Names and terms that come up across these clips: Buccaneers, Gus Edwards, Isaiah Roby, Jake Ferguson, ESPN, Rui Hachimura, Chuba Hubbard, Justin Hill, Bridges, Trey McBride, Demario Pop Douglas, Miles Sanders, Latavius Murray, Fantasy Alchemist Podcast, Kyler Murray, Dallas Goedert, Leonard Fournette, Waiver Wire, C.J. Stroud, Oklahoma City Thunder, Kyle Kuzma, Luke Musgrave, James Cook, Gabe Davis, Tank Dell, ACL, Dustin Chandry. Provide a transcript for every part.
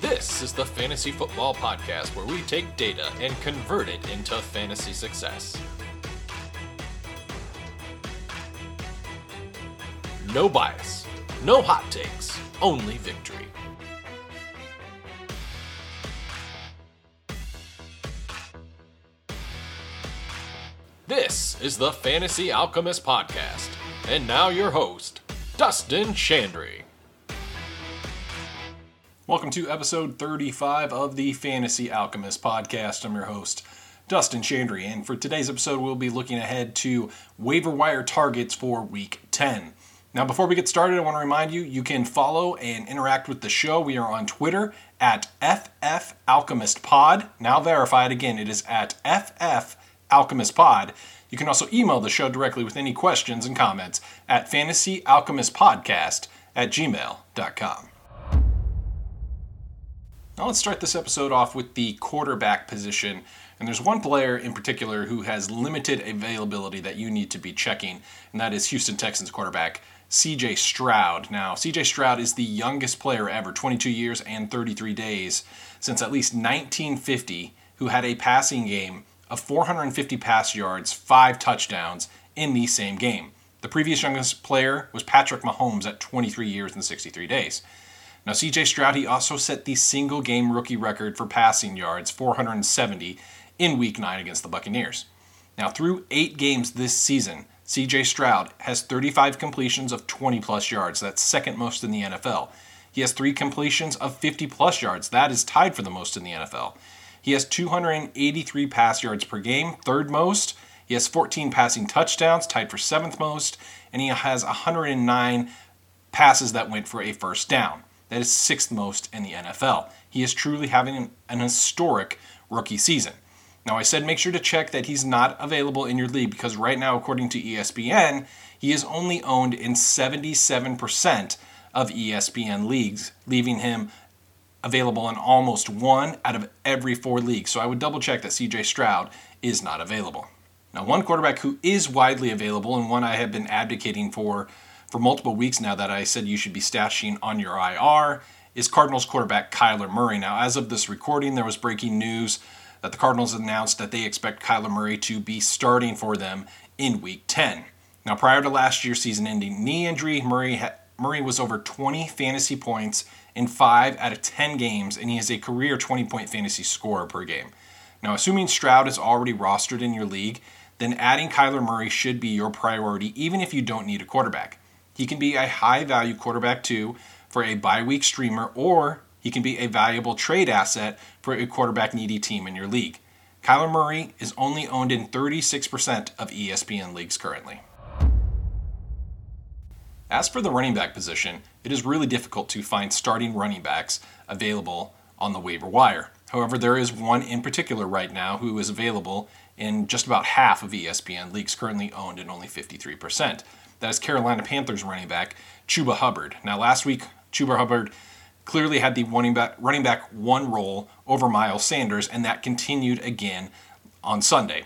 This is the Fantasy Football Podcast, where we take data and convert it into fantasy success. No bias, no hot takes, only victory. This is the Fantasy Alchemist Podcast, and now your host, Dustin Chandry. Welcome to episode 35 of the Fantasy Alchemist Podcast. I'm your host, Dustin Chandry, and for today's episode, we'll be looking ahead to waiver wire targets for Week 10. Now, before we get started, I want to remind you, you can follow and interact with the show. We are on Twitter at FFAlchemistPod. Now verify it again. It is at FFAlchemistPod. You can also email the show directly with any questions and comments at fantasyalchemistpodcast@gmail.com. Now let's start this episode off with the quarterback position, and there's one player in particular who has limited availability that you need to be checking, and that is Houston Texans quarterback C.J. Stroud. Now, C.J. Stroud is the youngest player ever, 22 years and 33 days, since at least 1950, who had a passing game of 450 pass yards, 5 touchdowns in the same game. The previous youngest player was Patrick Mahomes at 23 years and 63 days. Now, C.J. Stroud, he also set the single-game rookie record for passing yards, 470, in Week 9 against the Buccaneers. Now, through 8 games this season, C.J. Stroud has 35 completions of 20-plus yards. That's second most in the NFL. He has 3 completions of 50-plus yards. That is tied for the most in the NFL. He has 283 pass yards per game, third most. He has 14 passing touchdowns, tied for seventh most. And he has 109 passes that went for a first down. That is sixth most in the NFL. He is truly having an historic rookie season. Now, I said make sure to check that he's not available in your league because right now, according to ESPN, he is only owned in 77% of ESPN leagues, leaving him available in almost 1 out of every 4 leagues. So I would double check that C.J. Stroud is not available. Now, one quarterback who is widely available and one I have been advocating for multiple weeks now that I said you should be stashing on your IR is Cardinals quarterback Kyler Murray. Now, as of this recording, there was breaking news that the Cardinals announced that they expect Kyler Murray to be starting for them in Week 10. Now, prior to last year's season-ending knee injury, Murray was over 20 fantasy points in 5 out of 10 games, and he has a career 20-point fantasy scorer per game. Now, assuming Stroud is already rostered in your league, then adding Kyler Murray should be your priority, even if you don't need a quarterback. He can be a high-value quarterback, too, for a bye-week streamer, or he can be a valuable trade asset for a quarterback-needy team in your league. Kyler Murray is only owned in 36% of ESPN leagues currently. As for the running back position, it is really difficult to find starting running backs available on the waiver wire. However, there is one in particular right now who is available in just about half of ESPN leagues, currently owned in only 53%. That is Carolina Panthers running back Chuba Hubbard. Now, last week, Chuba Hubbard clearly had the running back one role over Miles Sanders, and that continued again on Sunday.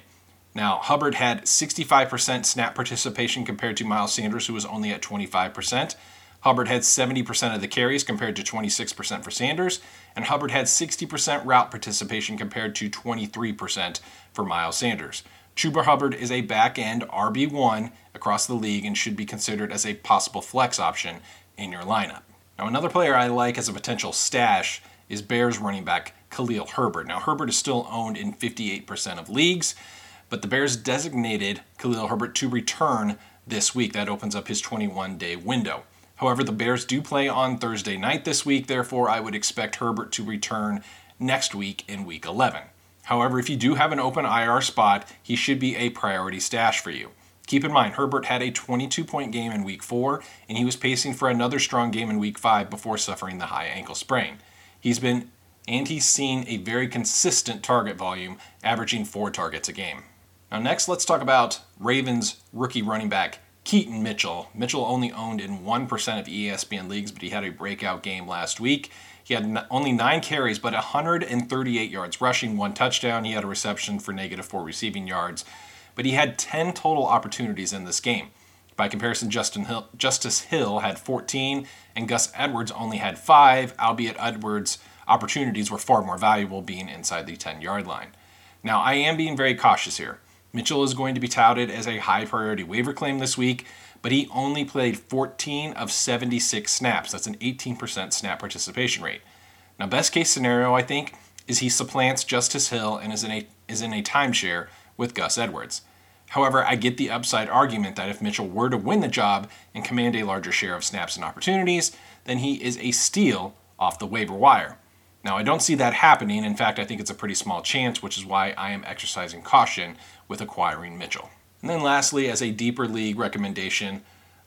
Now, Hubbard had 65% snap participation compared to Miles Sanders, who was only at 25%. Hubbard had 70% of the carries compared to 26% for Sanders, and Hubbard had 60% route participation compared to 23% for Miles Sanders. Chuba Hubbard is a back-end RB1 across the league and should be considered as a possible flex option in your lineup. Now, another player I like as a potential stash is Bears running back Khalil Herbert. Now, Herbert is still owned in 58% of leagues, but the Bears designated Khalil Herbert to return this week. That opens up his 21-day window. However, the Bears do play on Thursday night this week, therefore I would expect Herbert to return next week in Week 11. However, if you do have an open IR spot, he should be a priority stash for you. Keep in mind, Herbert had a 22-point game in Week 4, and he was pacing for another strong game in Week 5 before suffering the high ankle sprain. He's seen a very consistent target volume, averaging 4 targets a game. Now next, let's talk about Ravens rookie running back Keaton Mitchell. Mitchell only owned in 1% of ESPN leagues, but he had a breakout game last week. He had only 9 carries, but 138 yards rushing, 1 touchdown. He had a reception for -4 receiving yards, but he had 10 total opportunities in this game. By comparison, Justice Hill had 14, and Gus Edwards only had 5, albeit Edwards opportunities were far more valuable being inside the 10-yard line. Now, I am being very cautious here. Mitchell is going to be touted as a high-priority waiver claim this week, but he only played 14 of 76 snaps. That's an 18% snap participation rate. Now, best-case scenario, I think, is he supplants Justice Hill and is in a timeshare with Gus Edwards. However, I get the upside argument that if Mitchell were to win the job and command a larger share of snaps and opportunities, then he is a steal off the waiver wire. Now, I don't see that happening. In fact, I think it's a pretty small chance, which is why I am exercising caution with acquiring Mitchell. And then lastly, as a deeper league recommendation,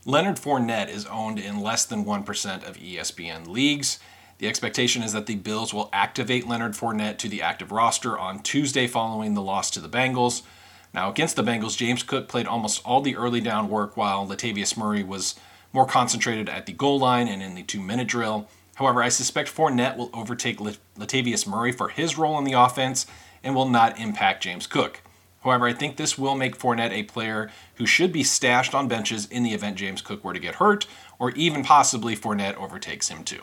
Leonard Fournette is owned in less than 1% of ESPN leagues. The expectation is that the Bills will activate Leonard Fournette to the active roster on Tuesday following the loss to the Bengals. Now, against the Bengals, James Cook played almost all the early down work while Latavius Murray was more concentrated at the goal line and in the 2-minute drill. However, I suspect Fournette will overtake Latavius Murray for his role in the offense and will not impact James Cook. However, I think this will make Fournette a player who should be stashed on benches in the event James Cook were to get hurt, or even possibly Fournette overtakes him too.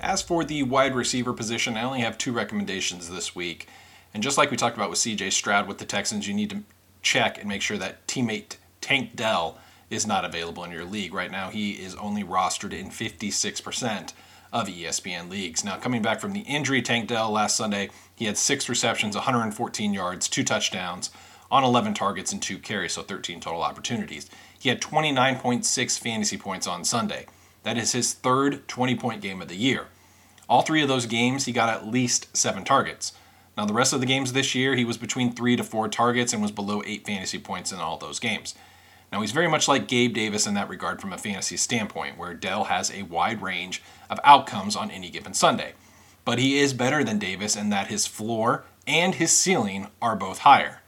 As for the wide receiver position, I only have 2 recommendations this week. And just like we talked about with C.J. Stroud with the Texans, you need to check and make sure that teammate Tank Dell is not available in your league. Right now, he is only rostered in 56% of ESPN leagues. Now, coming back from the injury, Tank Dell last Sunday, he had 6 receptions, 114 yards, 2 touchdowns on 11 targets and 2 carries, so 13 total opportunities. He had 29.6 fantasy points on Sunday. That is his third 20-point game of the year. All 3 of those games, he got at least 7 targets. Now, the rest of the games this year, he was between 3 to 4 targets and was below 8 fantasy points in all those games. Now, he's very much like Gabe Davis in that regard from a fantasy standpoint, where Dell has a wide range of outcomes on any given Sunday. But he is better than Davis in that his floor and his ceiling are both higher.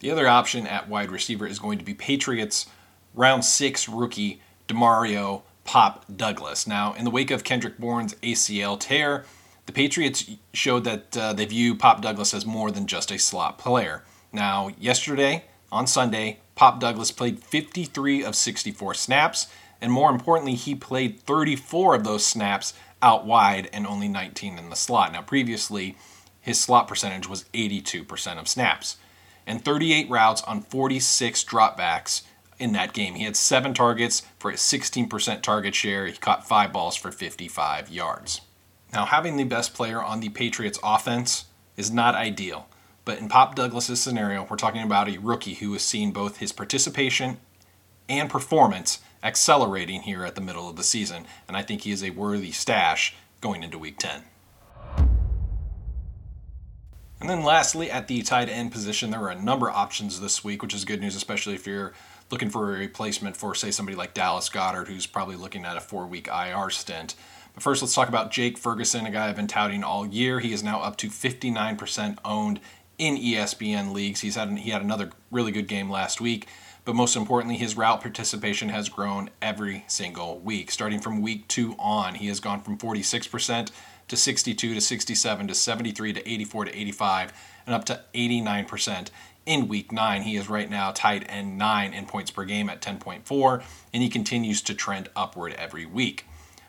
The other option at wide receiver is going to be Patriots round 6 rookie Demario Pop Douglas. Now, in the wake of Kendrick Bourne's ACL tear, the Patriots showed that they view Pop Douglas as more than just a slot player. Now, yesterday, on Sunday, Pop Douglas played 53 of 64 snaps, and more importantly, he played 34 of those snaps out wide and only 19 in the slot. Now, previously, his slot percentage was 82% of snaps, and 38 routes on 46 dropbacks in that game. He had 7 targets for a 16% target share. He caught 5 balls for 55 yards. Now, having the best player on the Patriots offense is not ideal. But in Pop Douglas' scenario, we're talking about a rookie who has seen both his participation and performance accelerating here at the middle of the season, and I think he is a worthy stash going into Week 10. And then lastly, at the tight end position, there were a number of options this week, which is good news, especially if you're looking for a replacement for, say, somebody like Dallas Goedert, who's probably looking at a 4-week IR stint. But first, let's talk about Jake Ferguson, a guy I've been touting all year. He is now up to 59% owned in ESPN leagues. He had another really good game last week, but most importantly, his route participation has grown every single week. Starting from week 2 on, he has gone from 46% to 62 to 67 to 73 to 84 to 85 and up to 89%. In week 9, he is right now tight end 9 in points per game at 10.4, and he continues to trend upward every week.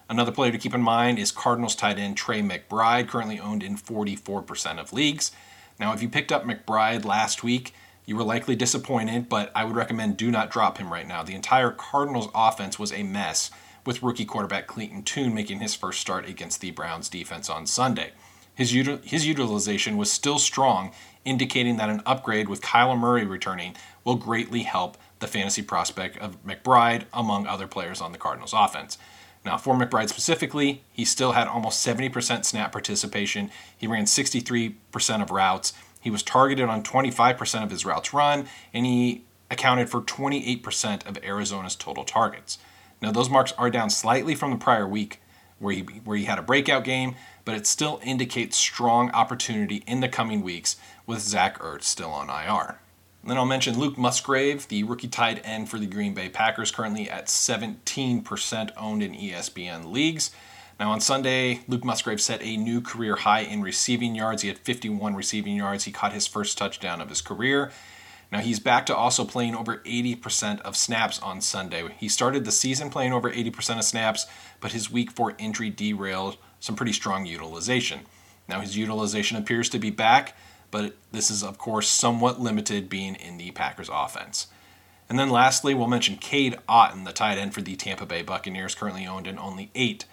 Another player to keep in mind is Cardinals tight end Trey McBride, currently owned in 44% of leagues. Now, if you picked up McBride last week, you were likely disappointed, but I would recommend do not drop him right now. The entire Cardinals offense was a mess, with rookie quarterback Clayton Tune making his first start against the Browns defense on Sunday. His utilization was still strong, indicating that an upgrade with Kyler Murray returning will greatly help the fantasy prospect of McBride, among other players on the Cardinals offense. Now, for McBride specifically, he still had almost 70% snap participation. He ran 63% of routes. He was targeted on 25% of his routes run, and he accounted for 28% of Arizona's total targets. Now, those marks are down slightly from the prior week where he had a breakout game, but it still indicates strong opportunity in the coming weeks with Zach Ertz still on IR. And then I'll mention Luke Musgrave, the rookie tight end for the Green Bay Packers, currently at 17% owned in ESPN leagues. Now, on Sunday, Luke Musgrave set a new career high in receiving yards. He had 51 receiving yards. He caught his first touchdown of his career. Now, he's back to also playing over 80% of snaps on Sunday. He started the season playing over 80% of snaps, but his week 4 injury derailed some pretty strong utilization. Now his utilization appears to be back, but this is, of course, somewhat limited being in the Packers offense. And then lastly, we'll mention Cade Otton, the tight end for the Tampa Bay Buccaneers, currently owned in only 8%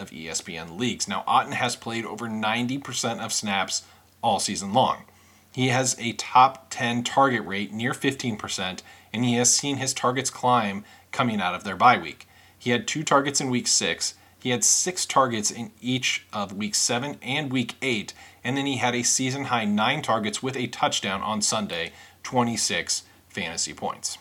of ESPN leagues. Now, Otton has played over 90% of snaps all season long. He has a top 10 target rate, near 15%, and he has seen his targets climb coming out of their bye week. He had 2 targets in Week 6, he had 6 targets in each of Week 7 and Week 8, and then he had a season-high 9 targets with a touchdown on Sunday, 26 fantasy points.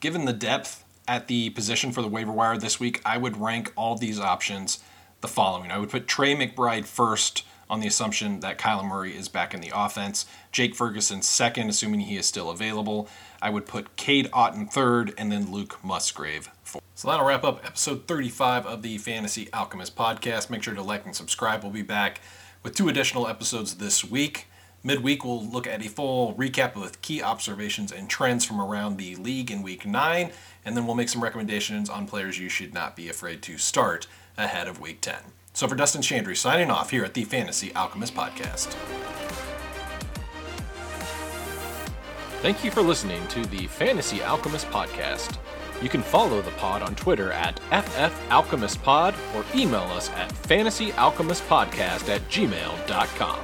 Given the depth at the position for the waiver wire this week, I would rank all these options the following. I would put Trey McBride first on the assumption that Kyler Murray is back in the offense. Jake Ferguson second, assuming he is still available. I would put Cade Otton third, and then Luke Musgrave fourth. So that'll wrap up episode 35 of the Fantasy Alchemist podcast. Make sure to like and subscribe. We'll be back with 2 additional episodes this week. Midweek, we'll look at a full recap with key observations and trends from around the league in Week 9, and then we'll make some recommendations on players you should not be afraid to start ahead of Week 10. So for Dustin Chandry, signing off here at the Fantasy Alchemist Podcast. Thank you for listening to the Fantasy Alchemist Podcast. You can follow the pod on Twitter at FFAlchemistPod or email us at fantasyalchemistpodcast@gmail.com.